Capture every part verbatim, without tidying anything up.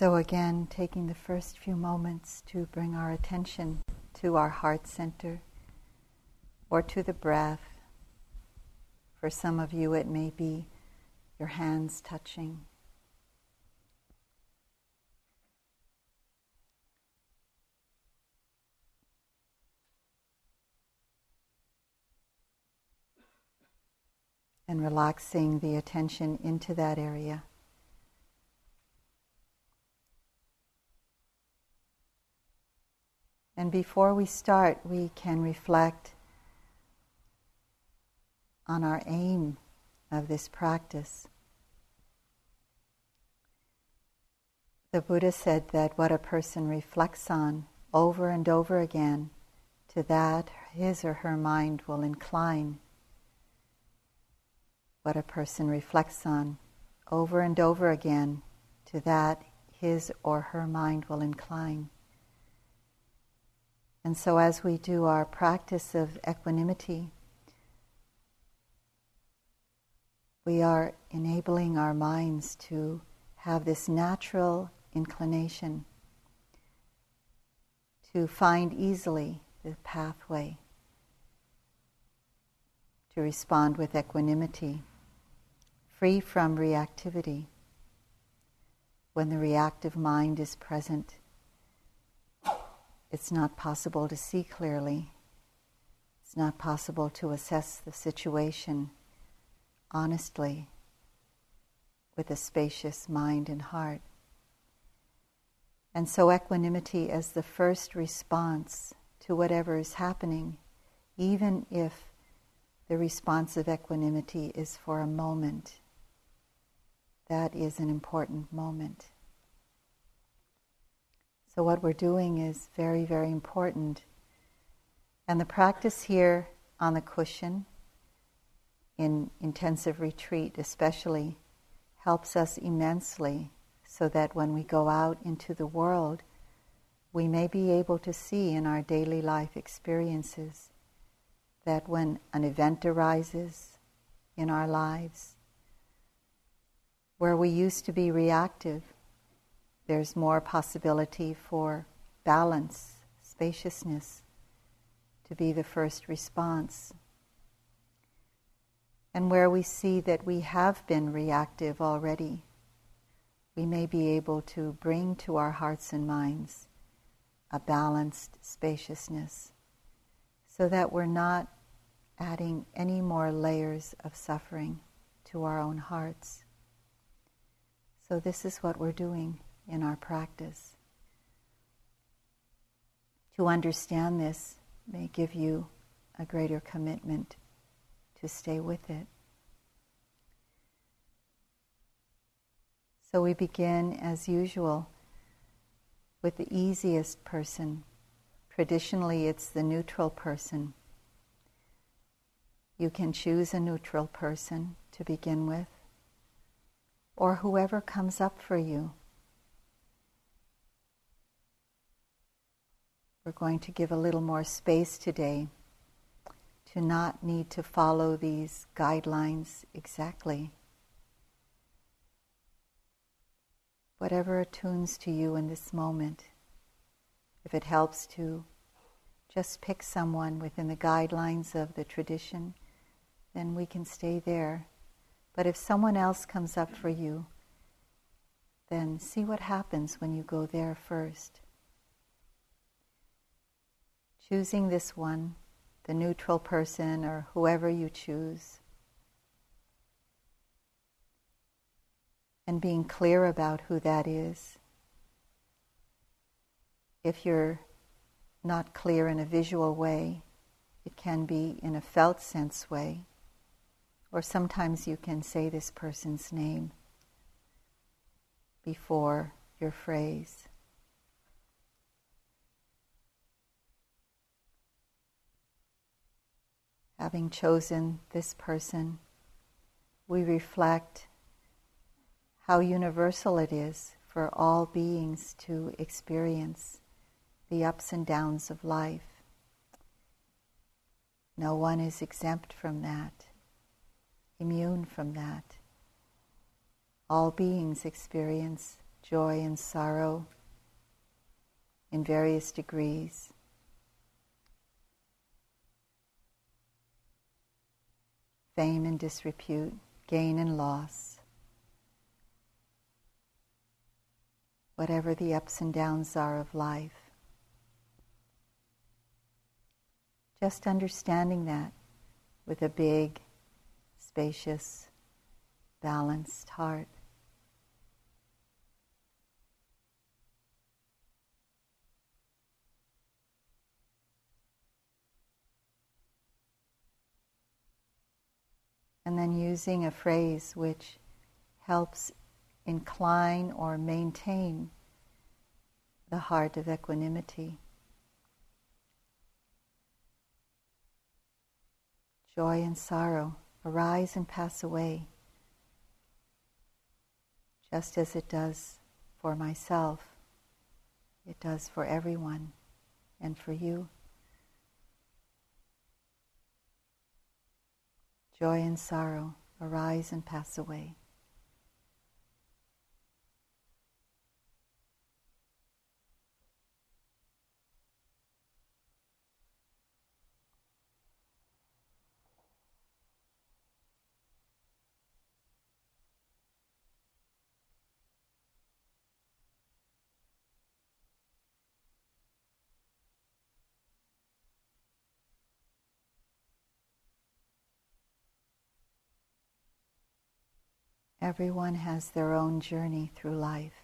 So again, taking the first few moments to bring our attention to our heart center or to the breath. For some of you, it may be your hands touching. And relaxing the attention into that area. And before we start, we can reflect on our aim of this practice. The Buddha said that what a person reflects on over and over again, to that his or her mind will incline. What a person reflects on over and over again, to that his or her mind will incline. And so as we do our practice of equanimity, we are enabling our minds to have this natural inclination to find easily the pathway, to respond with equanimity, free from reactivity. When the reactive mind is present, it's not possible to see clearly. It's not possible to assess the situation honestly with a spacious mind and heart. And so equanimity as the first response to whatever is happening, even if the response of equanimity is for a moment. That is an important moment. So what we're doing is very, very important. And the practice here on the cushion, in intensive retreat especially, helps us immensely so that when we go out into the world, we may be able to see in our daily life experiences that when an event arises in our lives, where we used to be reactive, there's more possibility for balance, spaciousness, to be the first response. And where we see that we have been reactive already, we may be able to bring to our hearts and minds a balanced spaciousness, so that we're not adding any more layers of suffering to our own hearts. So this is what we're doing in our practice. To understand this may give you a greater commitment to stay with it. So we begin, as usual, with the easiest person. Traditionally, it's the neutral person. You can choose a neutral person to begin with, or whoever comes up for you. We're going to give a little more space today to not need to follow these guidelines exactly. Whatever attunes to you in this moment. If it helps to just pick someone within the guidelines of the tradition, then we can stay there. But if someone else comes up for you, then see what happens when you go there first. Choosing this one, the neutral person or whoever you choose, and being clear about who that is. If you're not clear in a visual way, it can be in a felt sense way. Or sometimes you can say this person's name before your phrase. Having chosen this person, we reflect how universal it is for all beings to experience the ups and downs of life. No one is exempt from that, immune from that. All beings experience joy and sorrow in various degrees. Fame and disrepute, gain and loss. Whatever the ups and downs are of life. Just understanding that with a big, spacious, balanced heart. And then using a phrase which helps incline or maintain the heart of equanimity. Joy and sorrow arise and pass away, just as it does for myself, it does for everyone and for you. Joy and sorrow arise and pass away. Everyone has their own journey through life.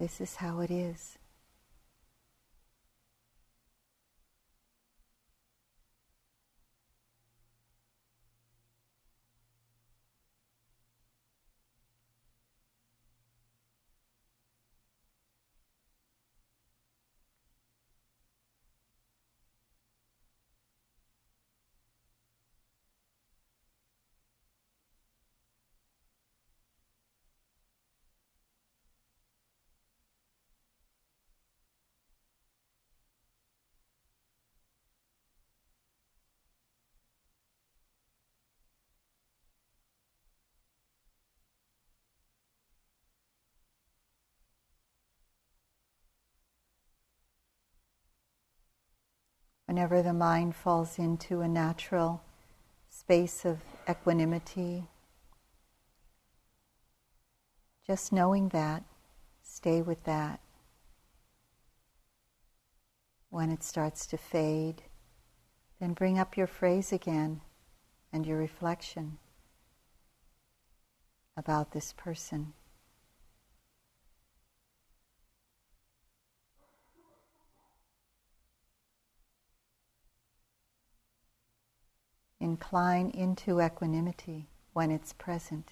This is how it is. Whenever the mind falls into a natural space of equanimity, just knowing that, stay with that. When it starts to fade, then bring up your phrase again and your reflection about this person. Incline into equanimity when it's present.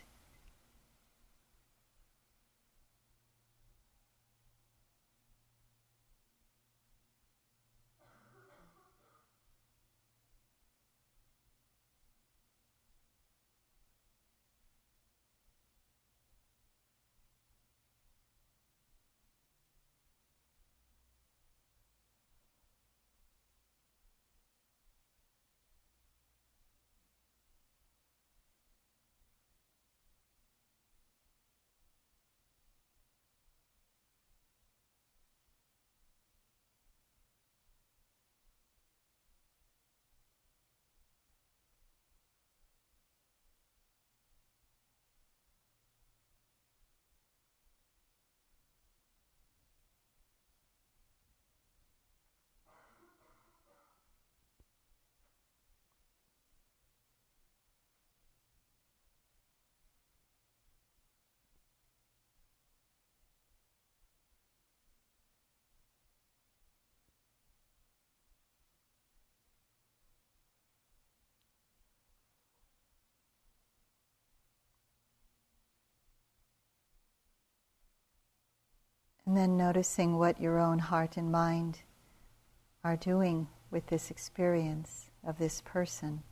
And then noticing what your own heart and mind are doing with this experience of this person.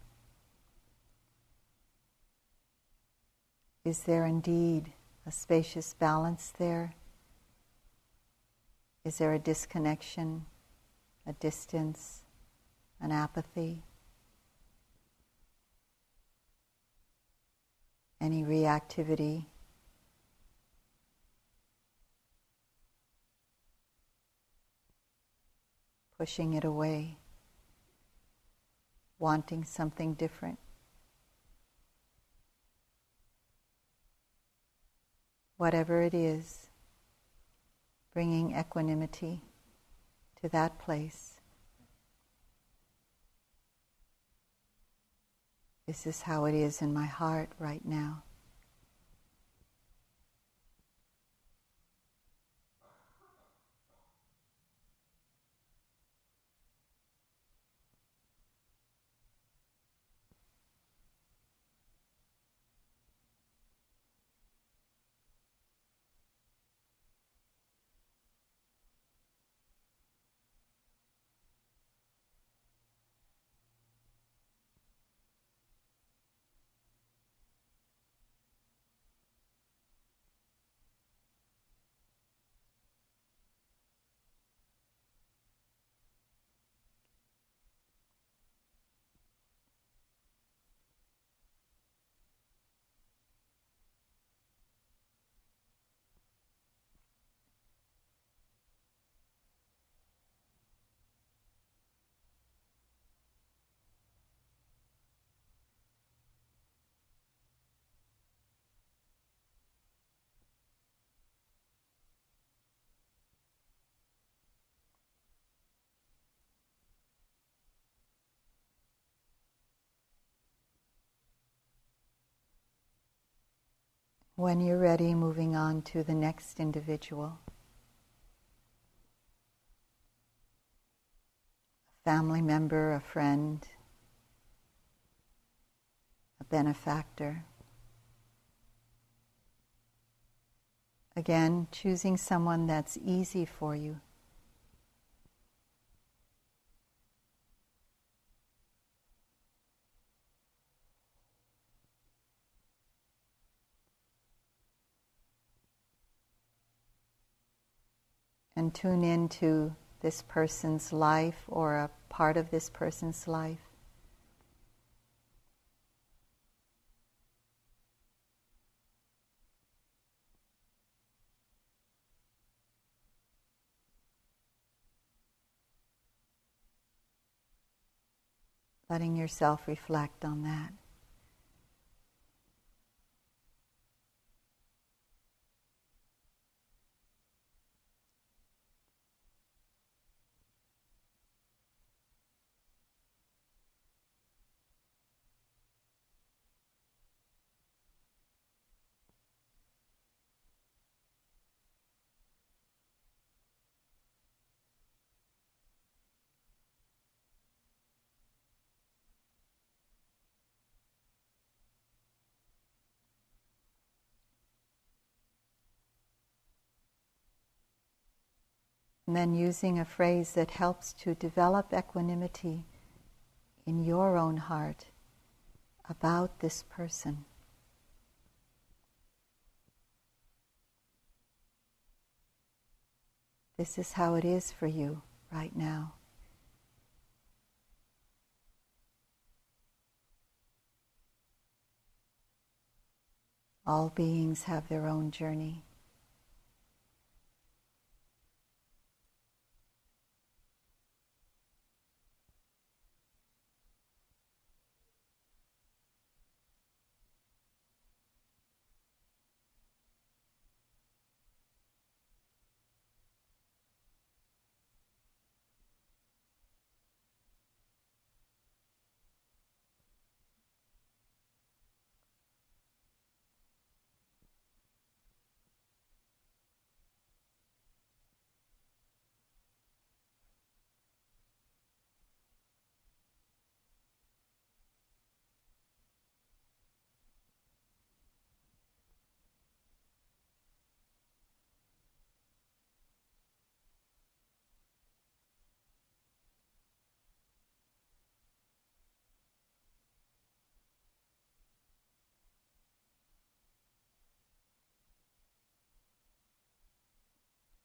Is there indeed a spacious balance there? Is there a disconnection, a distance, an apathy? Any reactivity pushing it away, wanting something different. Whatever it is, bringing equanimity to that place. This is how it is in my heart right now. When you're ready, moving on to the next individual. A family member, a friend, a benefactor. Again, choosing someone that's easy for you. And tune into this person's life or a part of this person's life. Letting yourself reflect on that. And then using a phrase that helps to develop equanimity in your own heart about this person. This is how it is for you right now. All beings have their own journey.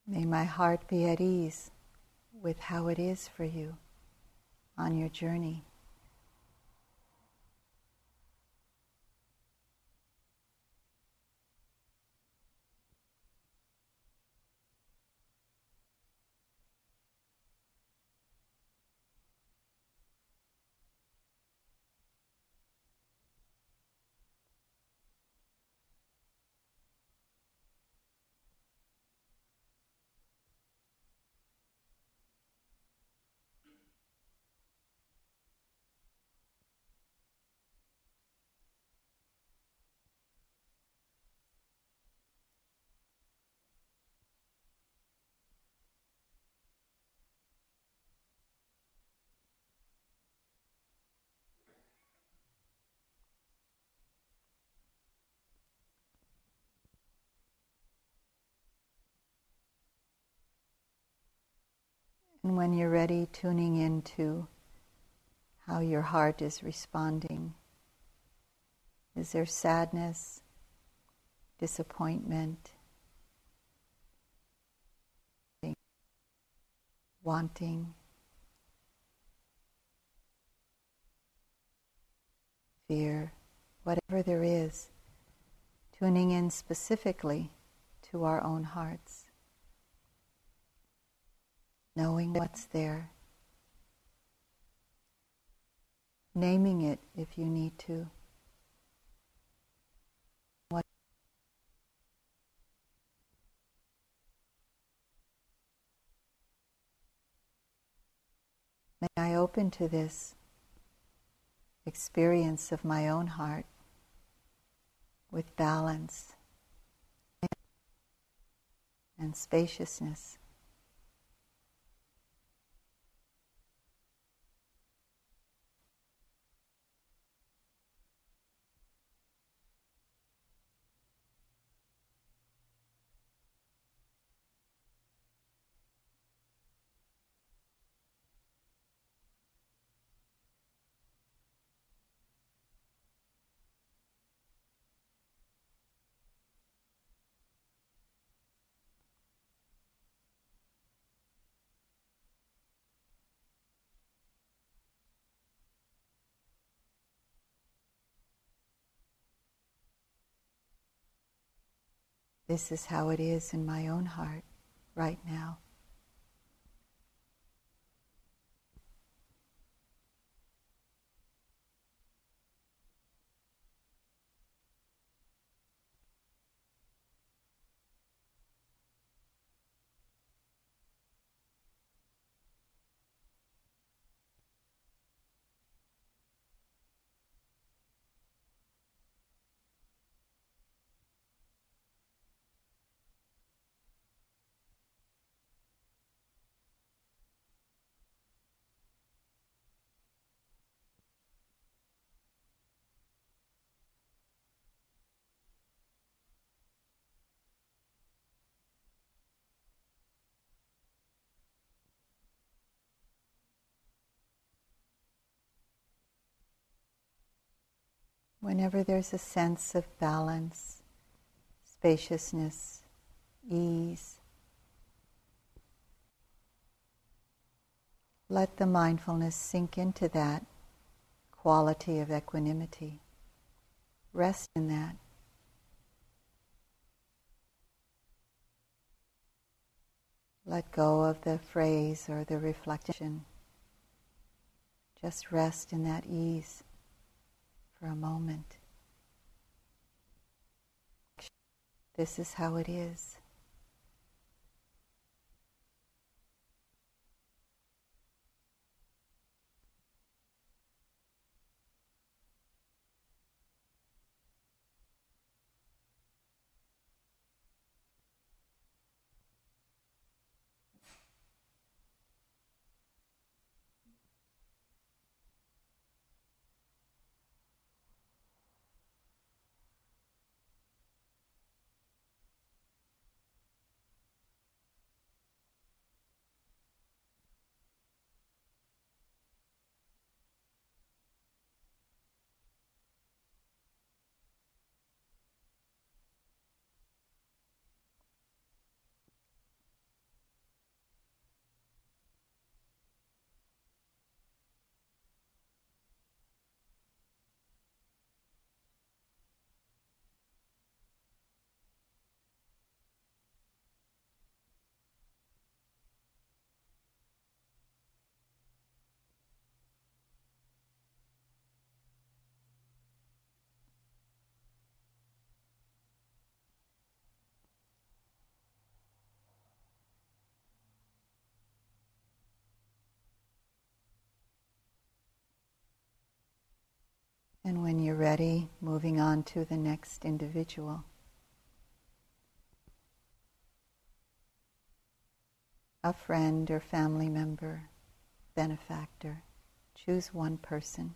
May my heart be at ease with how it is for you on your journey. And when you're ready, tuning into how your heart is responding. Is there sadness, disappointment, wanting, fear, whatever there is, tuning in specifically to our own hearts, knowing what's there, naming it if you need to. May I open to this experience of my own heart with balance and spaciousness. This is how it is in my own heart right now. Whenever there's a sense of balance, spaciousness, ease, let the mindfulness sink into that quality of equanimity. Rest in that. Let go of the phrase or the reflection. Just rest in that ease for a moment. This is how it is. And when you're ready, moving on to the next individual. A friend or family member, benefactor. Choose one person.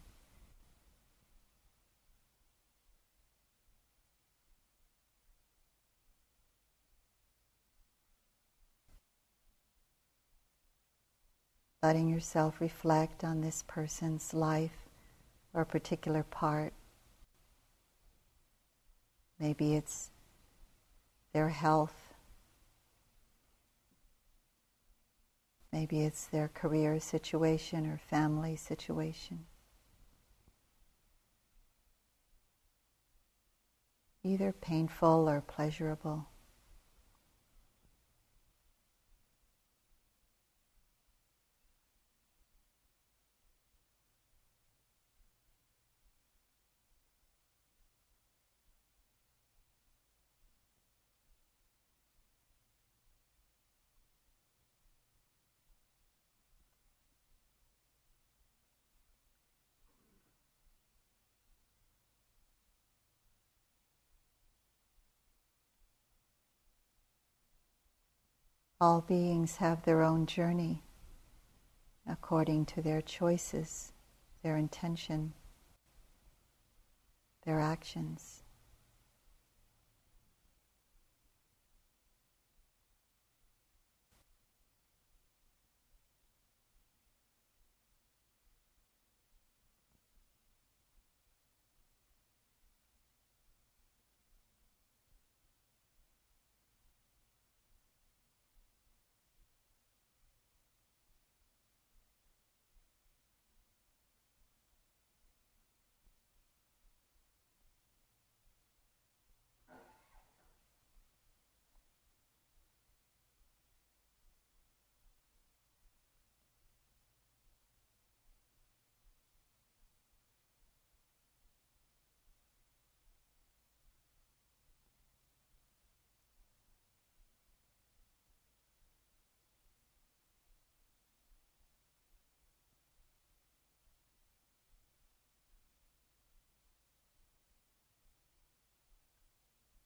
letting yourself reflect on this person's life or a particular part. Maybe it's their health. Maybe it's their career situation or family situation. Either painful or pleasurable. All beings have their own journey according to their choices, their intention, their actions.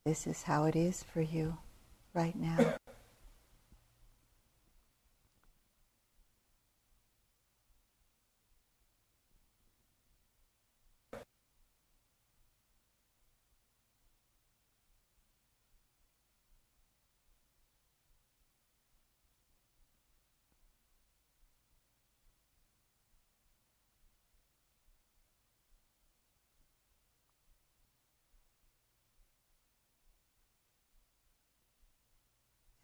This is how it is for you right now.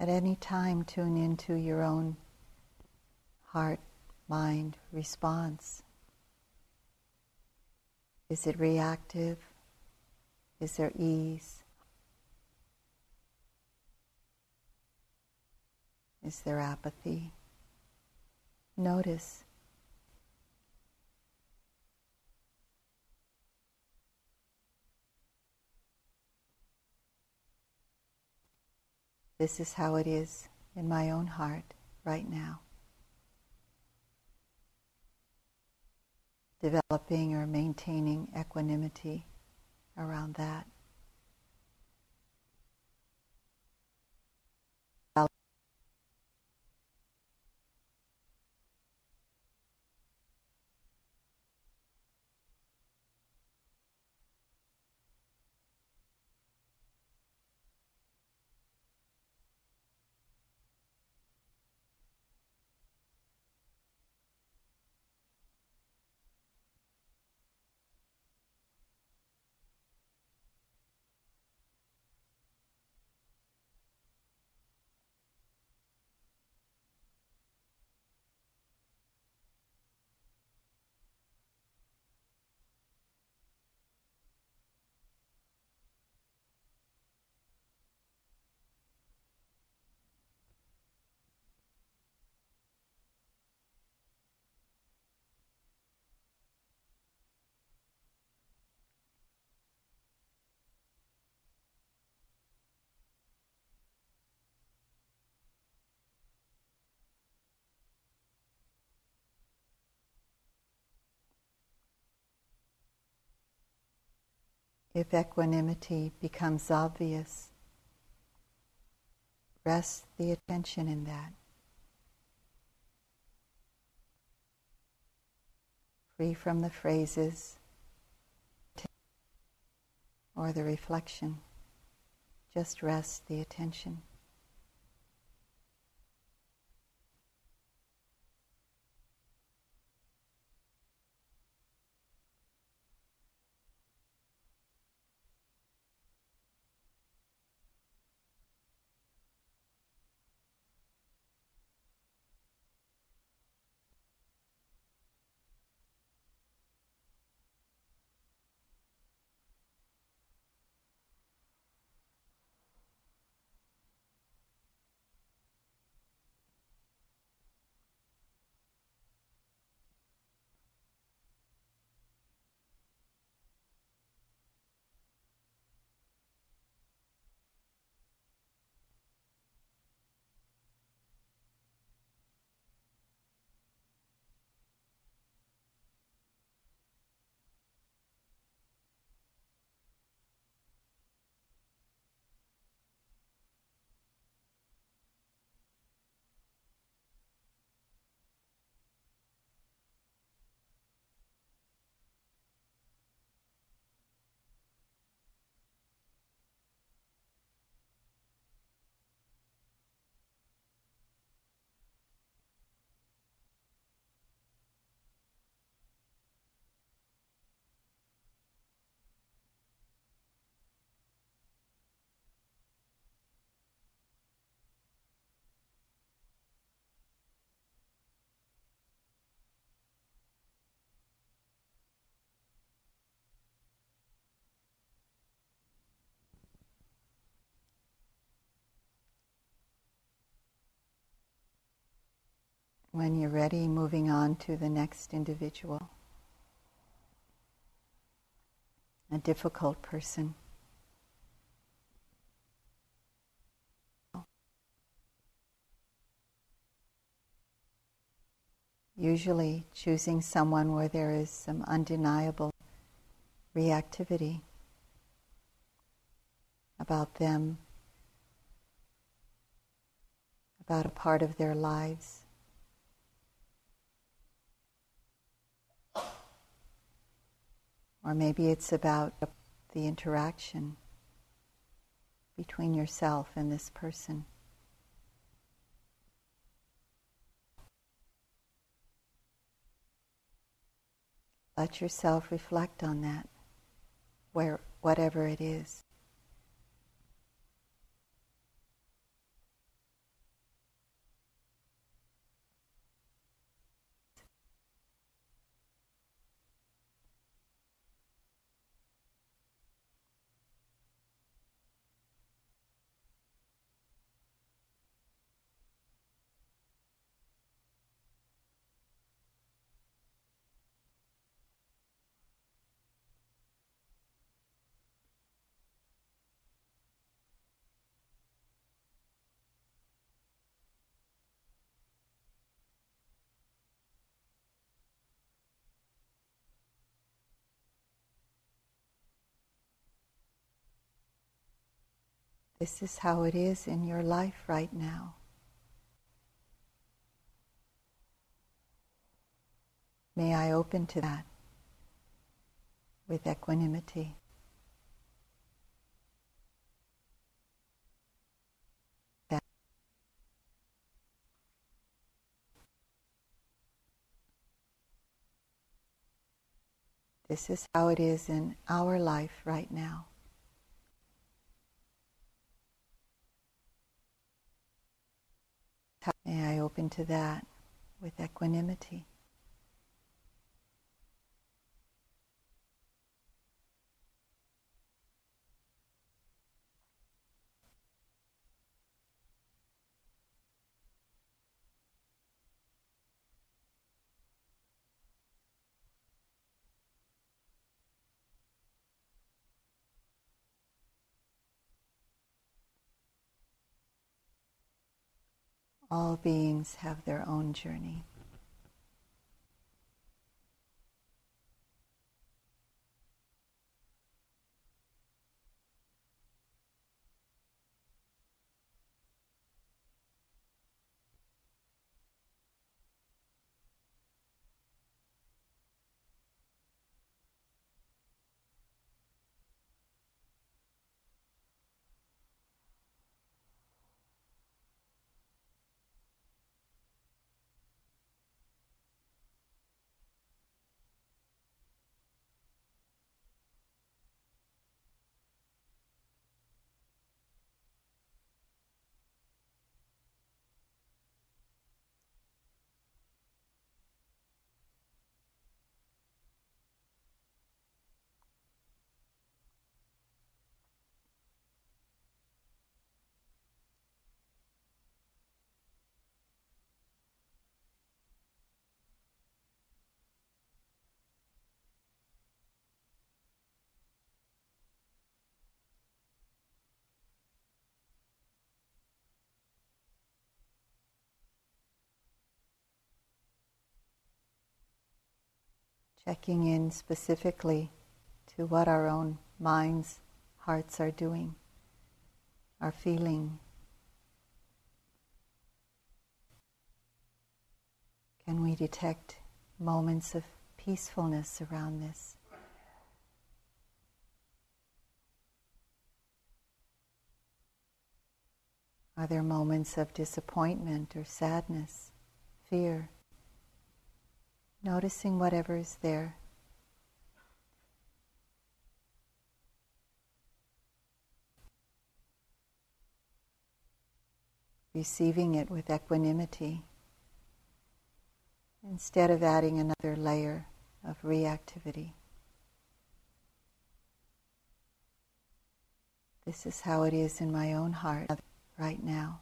At any time, tune into your own heart, mind response. Is it reactive? Is there ease? Is there apathy? Notice. This is how it is in my own heart right now. Developing or maintaining equanimity around that. If equanimity becomes obvious, rest the attention in that. Free from the phrases or the reflection, just rest the attention. When you're ready, moving on to the next individual. A difficult person. Usually choosing someone where there is some undeniable reactivity about them, about a part of their lives. Or maybe it's about the interaction between yourself and this person. Let yourself reflect on that, where whatever it is. This is how it is in your life right now. May I open to that with equanimity. That this is how it is in our life right now. May I open to that with equanimity. All beings have their own journey. Checking in specifically to what our own minds, hearts are doing, are feeling. Can we detect moments of peacefulness around this? Are there moments of disappointment or sadness, fear? Noticing whatever is there. Receiving it with equanimity instead of adding another layer of reactivity. This is how it is in my own heart right now.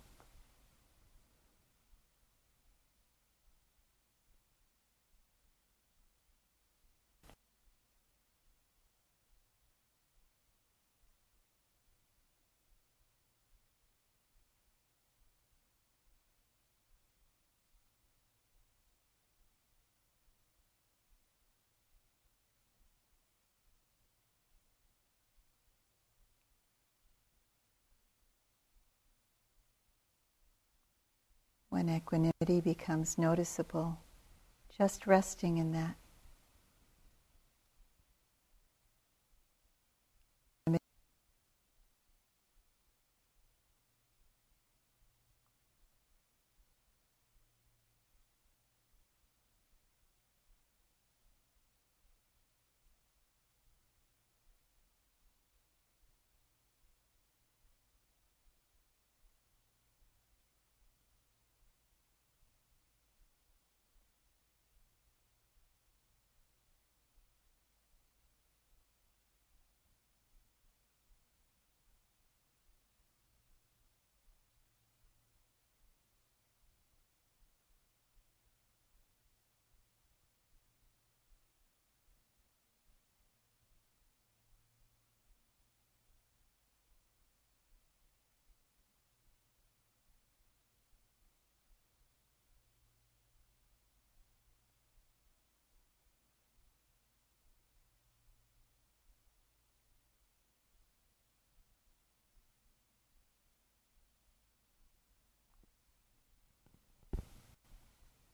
When equanimity becomes noticeable, just resting in that.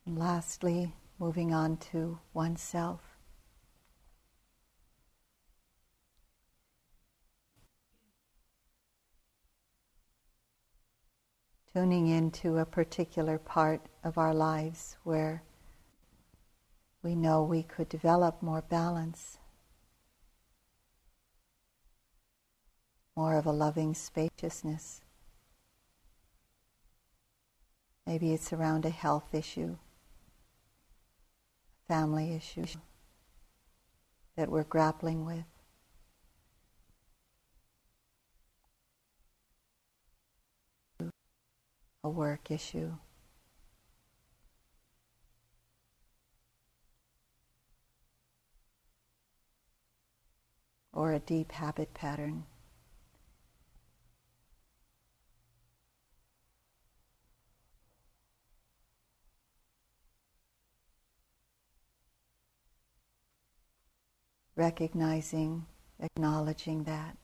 And lastly, moving on to oneself. Tuning into a particular part of our lives where we know we could develop more balance, more of a loving spaciousness. Maybe it's around a health issue, family issue that we're grappling with. A work issue. Or a deep habit pattern. Recognizing, acknowledging that.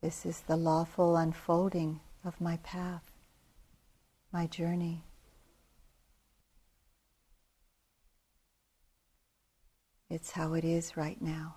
This is the lawful unfolding of my path, my journey. It's how it is right now.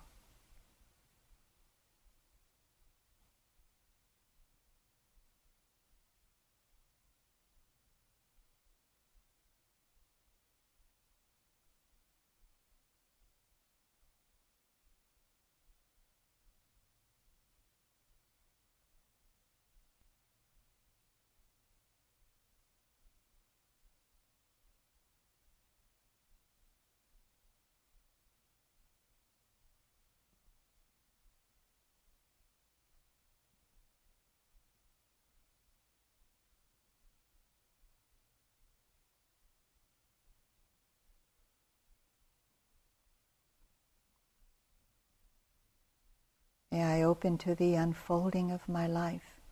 May I open to the unfolding of my life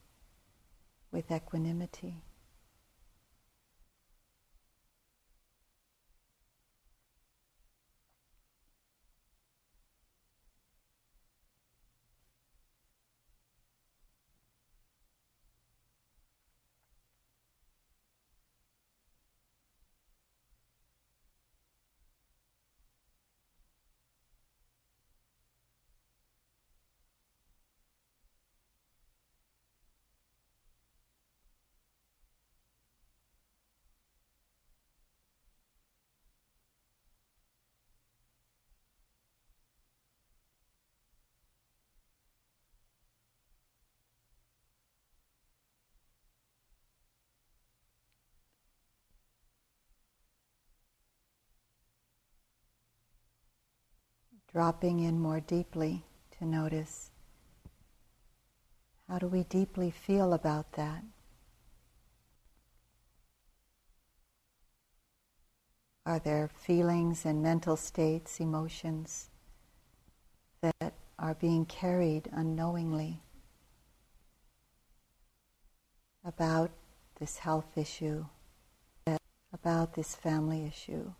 with equanimity. Dropping in more deeply to notice How do we deeply feel about that? Are there feelings and mental states, emotions that are being carried unknowingly about this health issue, about this family issue?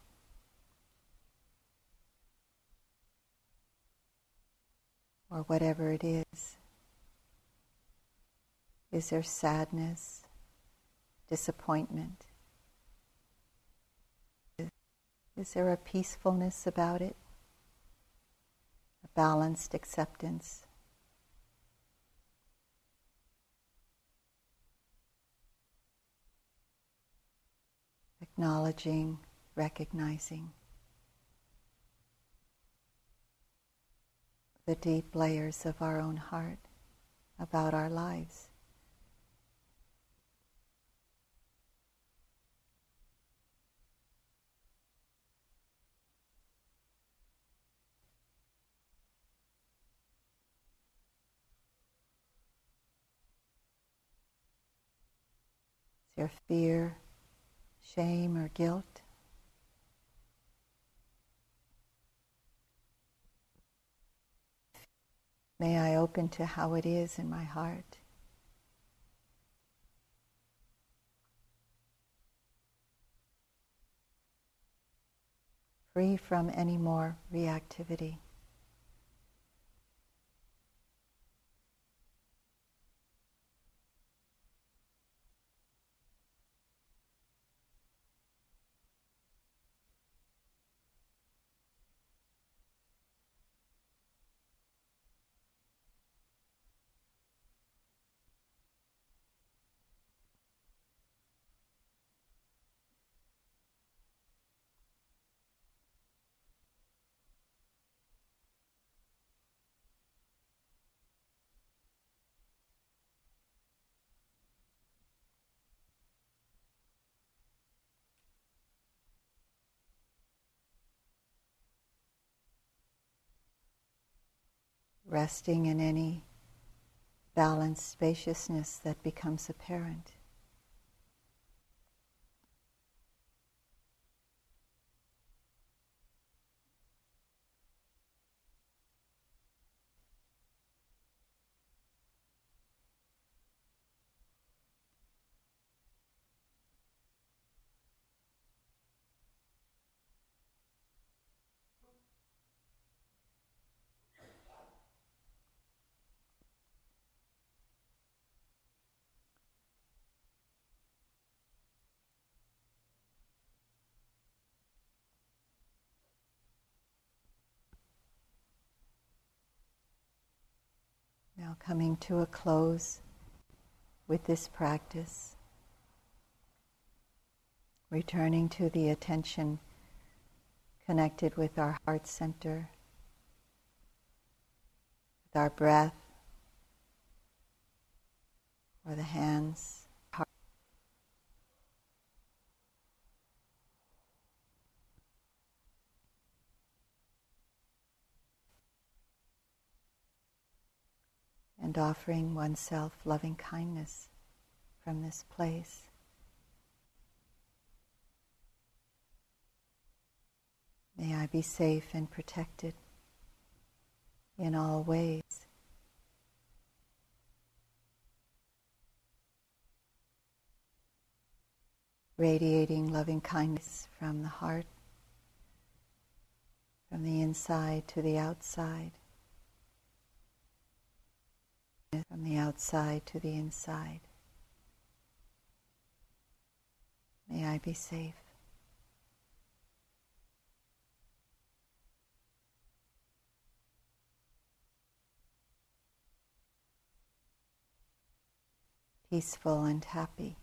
Or whatever it is. Is there sadness, disappointment? Is there a peacefulness about it? A balanced acceptance? Acknowledging, recognizing the deep layers of our own heart about our lives. Is there fear, shame, or guilt? May I open to how it is in my heart. Free from any more reactivity. Resting in any balanced spaciousness that becomes apparent. Now coming to a close with this practice, returning to the attention connected with our heart center, with our breath, or the hands. And offering oneself loving kindness from this place. May I be safe and protected in all ways. Radiating loving kindness from the heart, from the inside to the outside. From the outside to the inside. May I be safe. Peaceful and happy.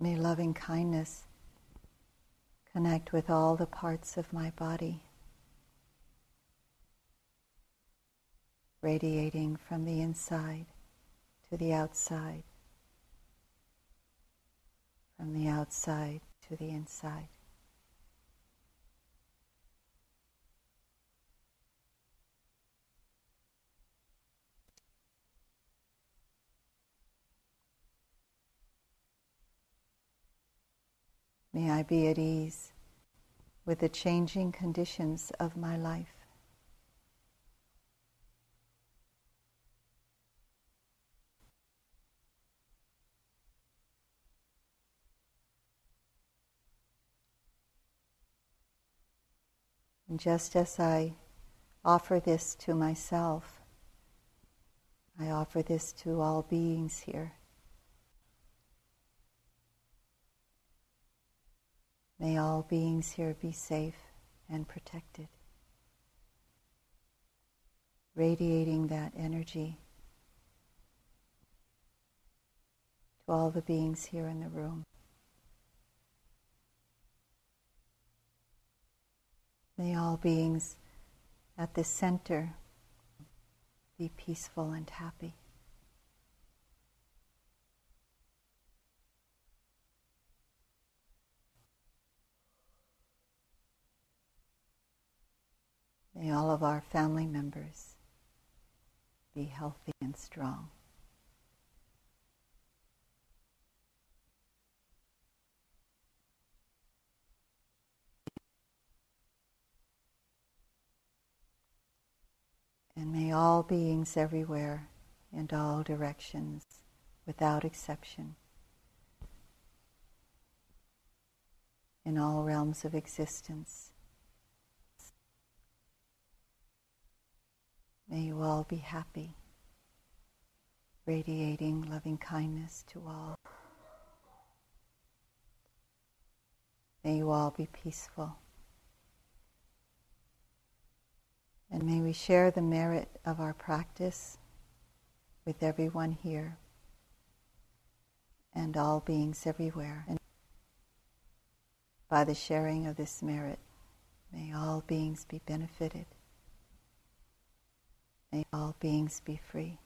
May loving kindness Connect with all the parts of my body, radiating from the inside to the outside, from the outside to the inside. May I be at ease with the changing conditions of my life. And just as I offer this to myself, I offer this to all beings here. May all beings here be safe and protected, radiating that energy to all the beings here in the room. May all beings at the center be peaceful and happy. May all of our family members be healthy and strong. And may all beings everywhere and all directions, without exception, in all realms of existence, may you all be happy, radiating loving kindness to all. May you all be peaceful. And may we share the merit of our practice with everyone here and all beings everywhere. And by the sharing of this merit, may all beings be benefited. May all beings be free.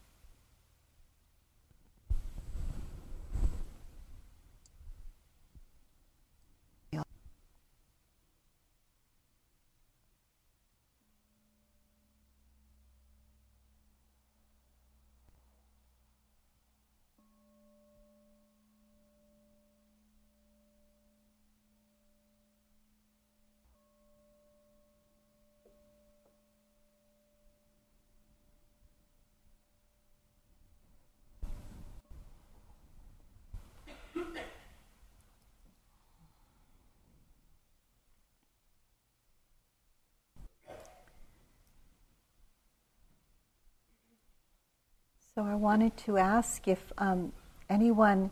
So I wanted to ask if um, anyone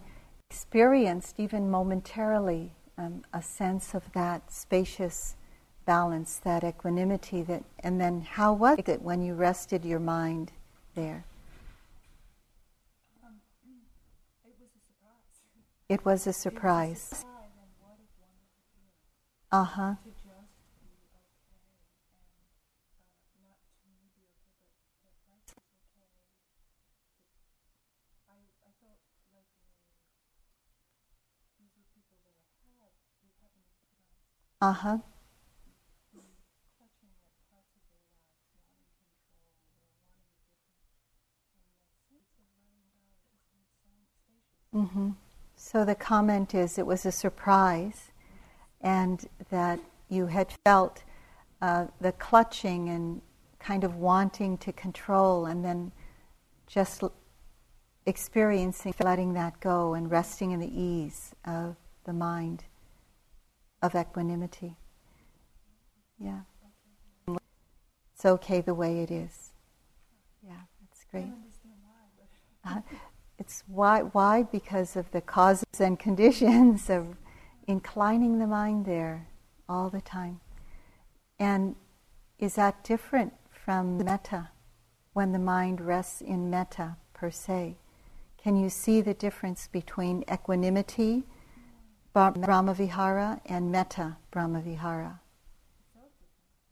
experienced, even momentarily, um, a sense of that spacious balance, that equanimity, that, and then how was it when you rested your mind there? Um, it was a surprise. It was a surprise. It was a surprise. Uh-huh. Uh-huh. Mm-hmm. So the comment is it was a surprise and that you had felt uh, the clutching and kind of wanting to control and then just l- experiencing, letting that go and resting in the ease of the mind. Of equanimity. Yeah. It's okay the way it is. Yeah, that's great. Uh, it's why, why? Because of the causes and conditions of inclining the mind there all the time. And is that different from metta, when the mind rests in metta per se? Can you see the difference between equanimity Brahma Vihara and metta Brahma Vihara.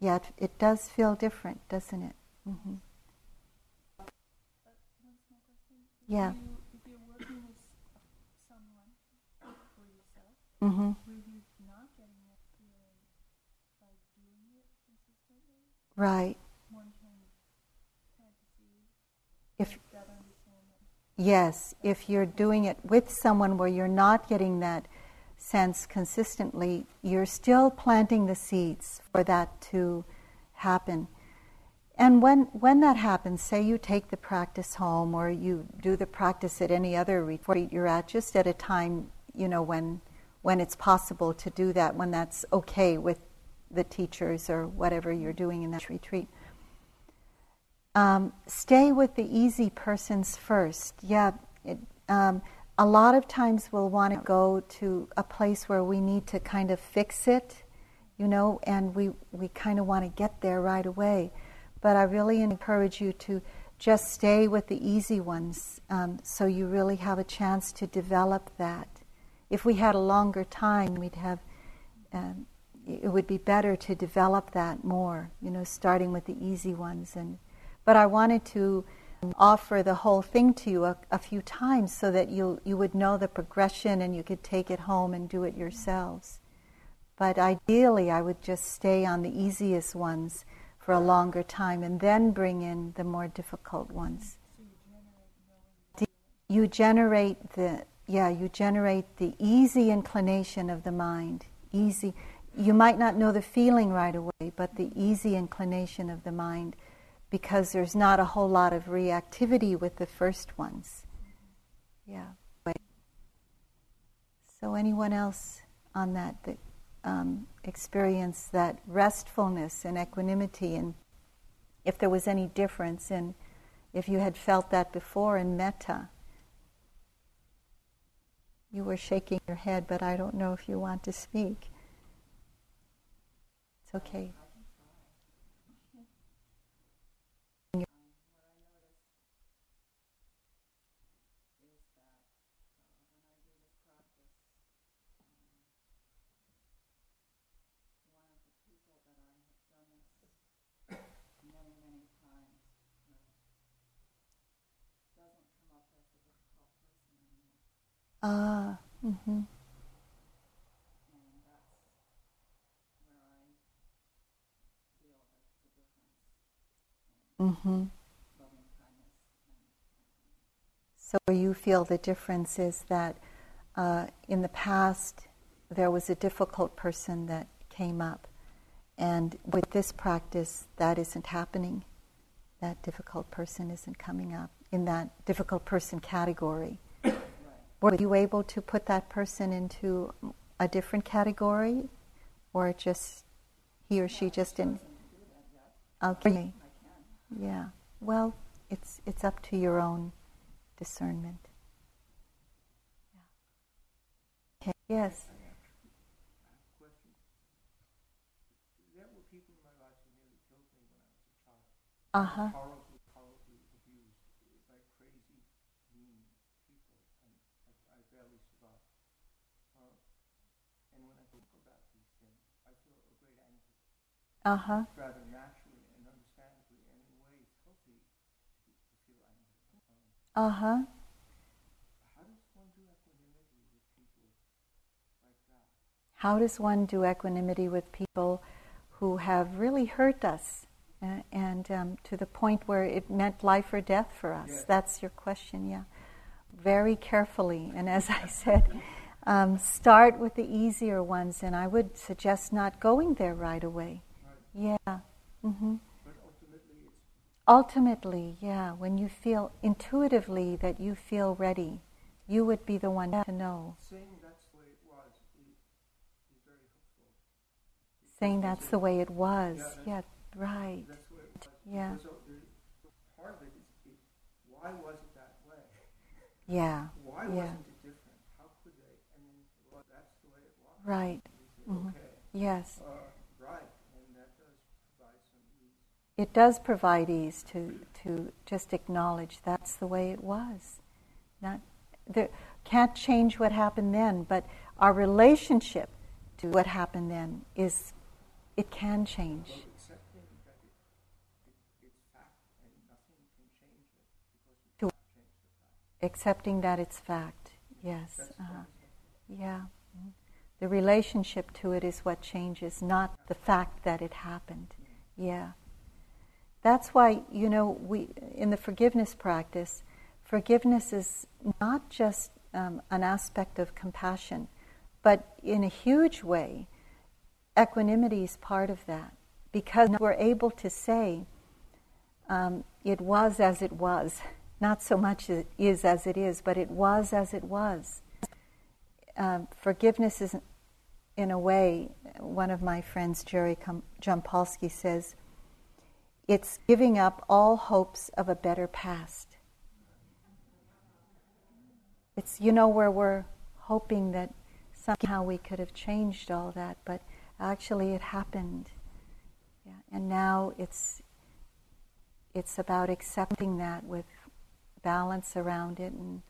Yeah, it, it does feel different, doesn't it? Mm-hmm. Yeah. If you're working with someone or yourself, mm-hmm. where you're not getting that feeling by doing it consistently, right? One can kind of see if that understanding. Yes, if you're doing it with someone where you're not getting that sense consistently, you're still planting the seeds for that to happen. And when, when that happens, say you take the practice home or you do the practice at any other retreat you're at, just at a time, you know, when when it's possible to do that, when that's okay with the teachers or whatever you're doing in that retreat. Um, stay with the easy persons first. Yeah, it, um, a lot of times we'll want to go to a place where we need to kind of fix it, you know, and we, we kind of want to get there right away. But I really encourage you to just stay with the easy ones, um, so you really have a chance to develop that. If we had a longer time, we'd have. Um, it would be better to develop that more, you know, starting with the easy ones. And but I wanted to offer the whole thing to you a, a few times so that you you would know the progression and you could take it home and do it yourselves. But ideally, I would just stay on the easiest ones for a longer time, and then bring in the more difficult ones. So you generate, you generate the yeah, you generate the easy inclination of the mind. Easy, you might not know the feeling right away, but the easy inclination of the mind, because there's not a whole lot of reactivity with the first ones. Yeah. So anyone else on that? that Um, experience that restfulness and equanimity, and if there was any difference in if you had felt that before in metta. You were shaking your head, but I don't know if you want to speak. It's okay. Ah, mm-hmm. Mm-hmm. So you feel the difference is that uh, in the past there was a difficult person that came up, and with this practice that isn't happening. That difficult person isn't coming up in that difficult person category. Were you able to put that person into a different category, or just he or she no, just didn't? Okay. Yeah. Well, it's it's up to your own discernment. Okay. Yes. Uh huh. Uh-huh. Rather naturally and understandably, and in ways healthy to feel angry. Um, uh-huh. How does one do equanimity with people like that? How does one do equanimity with people who have really hurt us, uh, and um, to the point where it meant life or death for us? Yes. That's your question, yeah. Very carefully, and as I said, um, start with the easier ones, and I would suggest not going there right away. Yeah. Mm-hmm. But ultimately, it's ultimately, yeah. When you feel intuitively that you feel ready, you would be the one to know. Saying that's the way it was is very helpful. Saying that's the way it was. Yeah. Right. That's the way it was. Yeah. So part of it is, why was it that way? Yeah. Why yeah. wasn't it different? How could they? I mean, well, that's the way it was. Right. Mm-hmm. Okay. Yes. Uh, It does provide ease to, to just acknowledge that's the way it was. Not there, can't change what happened then, but our relationship to what happened then is, it can change. Well, accepting that it, it, it's fact and nothing can change it because we can't change the fact. Accepting that it's fact, yes. Uh-huh. Yeah. Mm-hmm. The relationship to it is what changes, not the fact that it happened. Mm-hmm. Yeah. That's why, you know, we in the forgiveness practice, forgiveness is not just um, an aspect of compassion, but in a huge way, equanimity is part of that. Because we're able to say, um, it was as it was. Not so much it is as it is, but it was as it was. Um, forgiveness is, in a way, one of my friends, Jerry Jampolsky, says, it's giving up all hopes of a better past. It's, you know, where we're hoping that somehow we could have changed all that, but actually it happened. Yeah. And now it's it's about accepting that with balance around it, and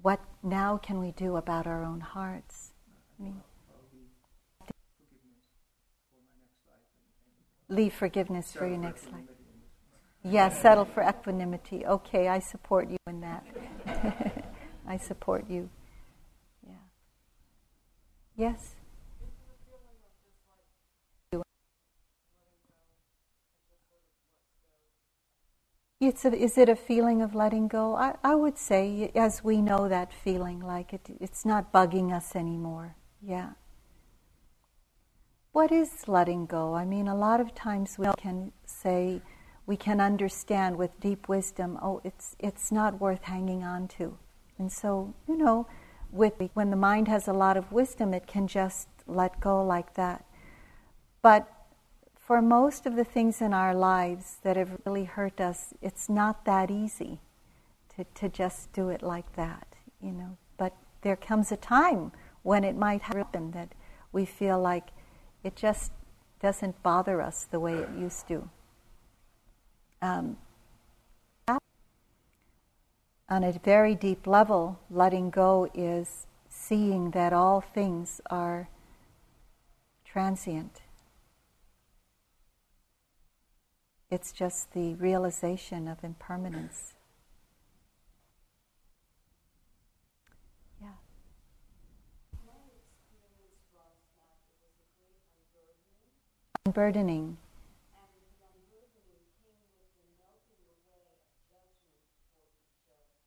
what now can we do about our own hearts? I mean, leave forgiveness for your next life. Yeah, settle for equanimity. Okay, I support you in that. I support you. Yeah. Yes? It's a, is it a feeling of letting go? I, I would say, as we know that feeling, like it, it's not bugging us anymore. Yeah. What is letting go? I mean, a lot of times we can say, we can understand with deep wisdom, oh, it's it's not worth hanging on to. And so, you know, with when the mind has a lot of wisdom, it can just let go like that. But for most of the things in our lives that have really hurt us, it's not that easy to, to just do it like that, you know. But there comes a time when it might happen that we feel like, it just doesn't bother us the way it used to. Um, on a very deep level, letting go is seeing that all things are transient. It's just the realization of impermanence. Unburdening. And the unburdening came with the melting away of judgment for each other.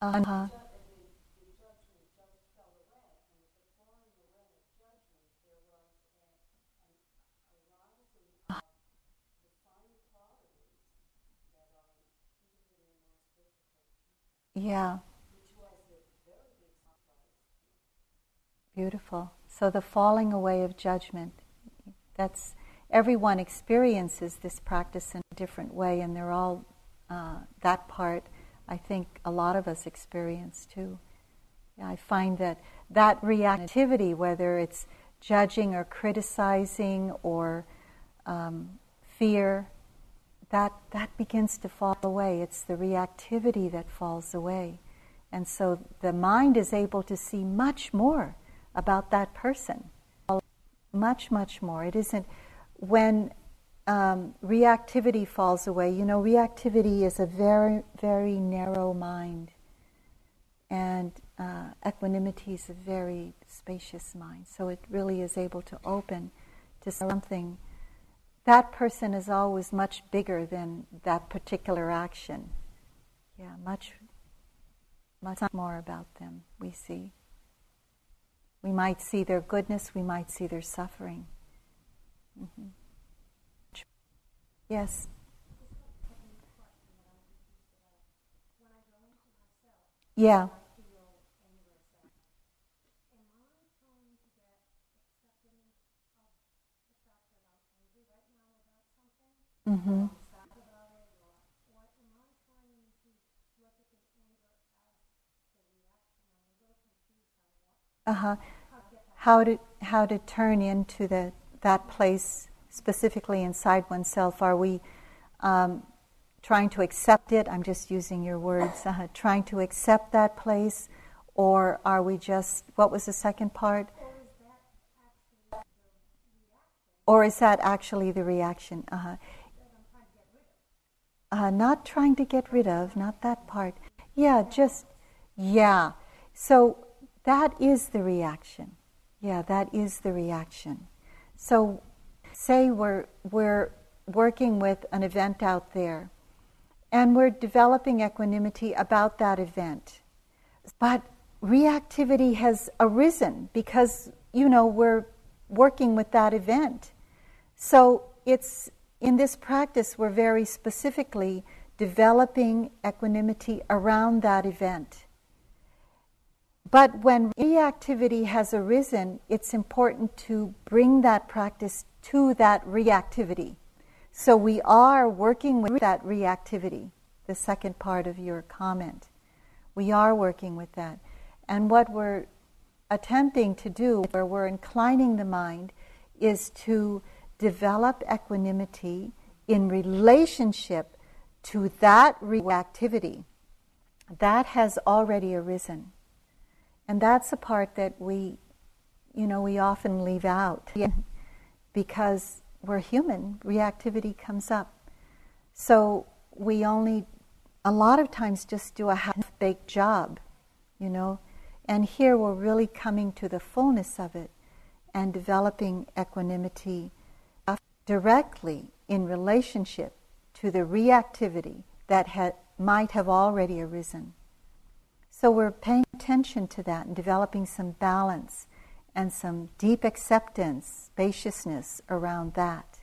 Uh-huh. The judgment just fell away, and with the falling away of judgment, there was a rising of the fine qualities that are even in the most difficult people. Yeah. Which was a very big surprise. Beautiful. So the falling away of judgment. That's, everyone experiences this practice in a different way, and they're all, uh, that part, I think a lot of us experience too. I find that that reactivity, whether it's judging or criticizing or um, fear, that, that begins to fall away. It's the reactivity that falls away. And so the mind is able to see much more about that person. Much, much more. It isn't when um, reactivity falls away. You know, reactivity is a very, very narrow mind, and uh, equanimity is a very spacious mind. So it really is able to open to something. That person is always much bigger than that particular action. Yeah, much, much more about them we see. We might see their goodness, we might see their suffering. Mm-hmm. Yes? Yeah. Mm-hmm. Uh-huh. How to how to turn into the that place specifically inside oneself? Are we um, trying to accept it? I'm just using your words. Uh, trying to accept that place, Or are we just, what was the second part? Or is that actually the reaction? Uh-huh. Uh, not trying to get rid of, not that part. Yeah, just, yeah. So that is the reaction. Yeah, that is the reaction. So say we're we're working with an event out there, and we're developing equanimity about that event. But reactivity has arisen because, you know, we're working with that event. So it's in this practice we're very specifically developing equanimity around that event. But when reactivity has arisen, it's important to bring that practice to that reactivity. So we are working with that reactivity, the second part of your comment. We are working with that. And what we're attempting to do, where we're inclining the mind, is to develop equanimity in relationship to that reactivity that has already arisen. And that's the part that we, you know, we often leave out because we're human, reactivity comes up. So we only, a lot of times, just do a half-baked job, you know. And here we're really coming to the fullness of it and developing equanimity directly in relationship to the reactivity that ha- might have already arisen. So we're paying attention to that and developing some balance and some deep acceptance, spaciousness around that.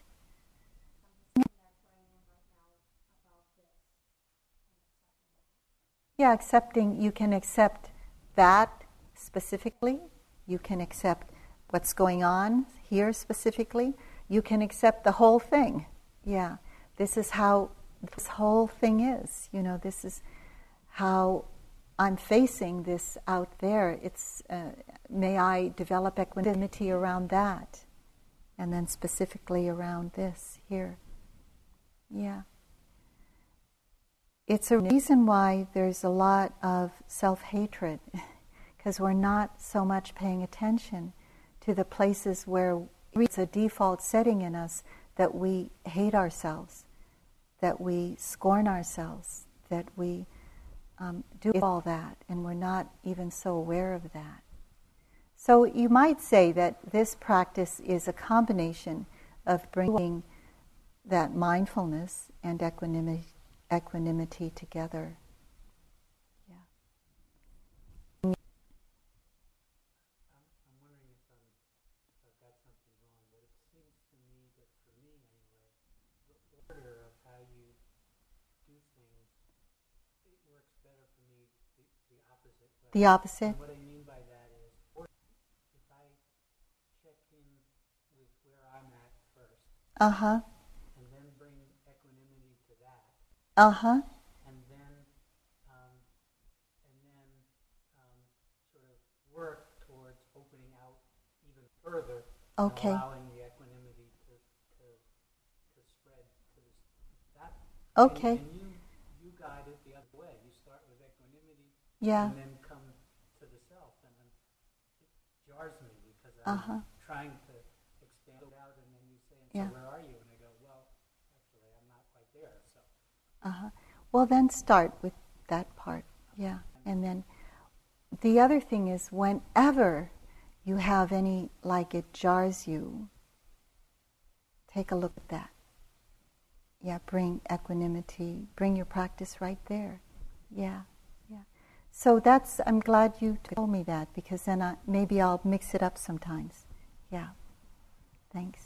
Yeah, accepting, you can accept that specifically, you can accept what's going on here specifically, you can accept the whole thing. Yeah, this is how this whole thing is, you know, this is how I'm facing this out there. It's uh, may I develop equanimity around that, and then specifically around this here. Yeah. It's a reason why there's a lot of self-hatred, because we're not so much paying attention to the places where it's a default setting in us that we hate ourselves, that we scorn ourselves, that we Um, do all that, and we're not even so aware of that. So you might say that this practice is a combination of bringing that mindfulness and equanimity, equanimity together. Yeah. I'm, I'm wondering if, um, if I've got something wrong, but it seems to me that for me anyway, the order of how you do things, it works better for me the, the opposite. But the opposite. What I mean by that is, if I check in with where I'm at first, uh-huh, and then bring equanimity to that, uh-huh, and then um, and then um, sort of work towards opening out even further, okay, and allowing the equanimity to to, to spread to that. Okay. And, and you, you guide it. Yeah. And then come to the self, and then it jars me because I'm uh-huh. trying to expand it out, and then you say, so yeah. where are you? And I go, well, actually, I'm not quite there. So. Uh-huh. Well, then start with that part, yeah. And then the other thing is, whenever you have any, like it jars you, take a look at that. Yeah, bring equanimity, bring your practice right there, yeah. So that's, I'm glad you told me that, because then I, maybe I'll mix it up sometimes. Yeah. Thanks.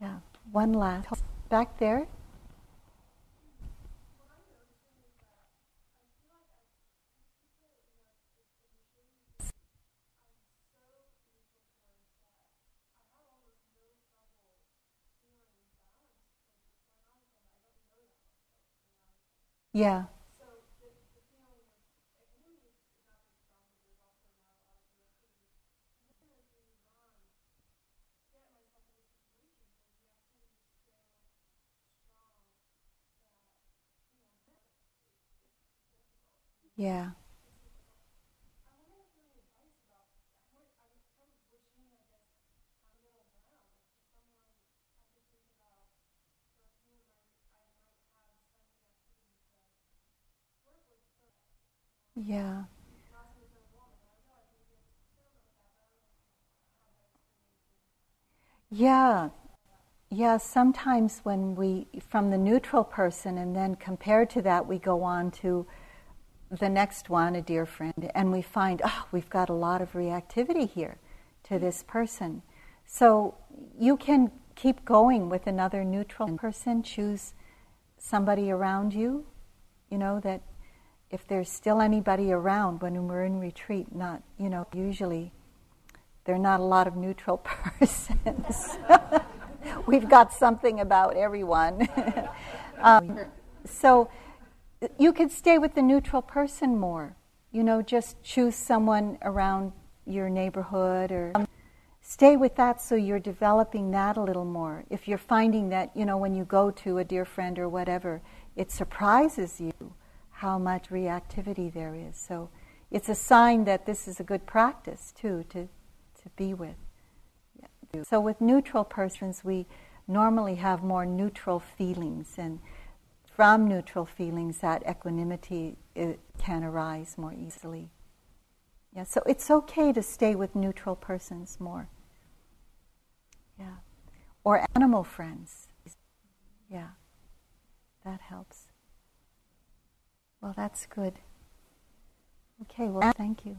Yeah. One last. Back there. Yeah. Yeah, Yeah. Yeah. Yeah, sometimes when we, from the neutral person, and then compared to that, we go on to the next one, a dear friend, and we find, oh, we've got a lot of reactivity here to this person. So you can keep going with another neutral person, choose somebody around you, you know, that if there's still anybody around when we're in retreat, not, you know, usually there are not a lot of neutral persons. We've got something about everyone. um, so you could stay with the neutral person more. You know, just choose someone around your neighborhood or um, stay with that so you're developing that a little more. If you're finding that, you know, when you go to a dear friend or whatever, it surprises you how much reactivity there is. So it's a sign that this is a good practice, too, to, to be with. So with neutral persons, we normally have more neutral feelings, and from neutral feelings, that equanimity it can arise more easily. Yeah, so it's okay to stay with neutral persons more. Yeah, or animal friends. Yeah, that helps. Well, that's good. Okay, well, thank you.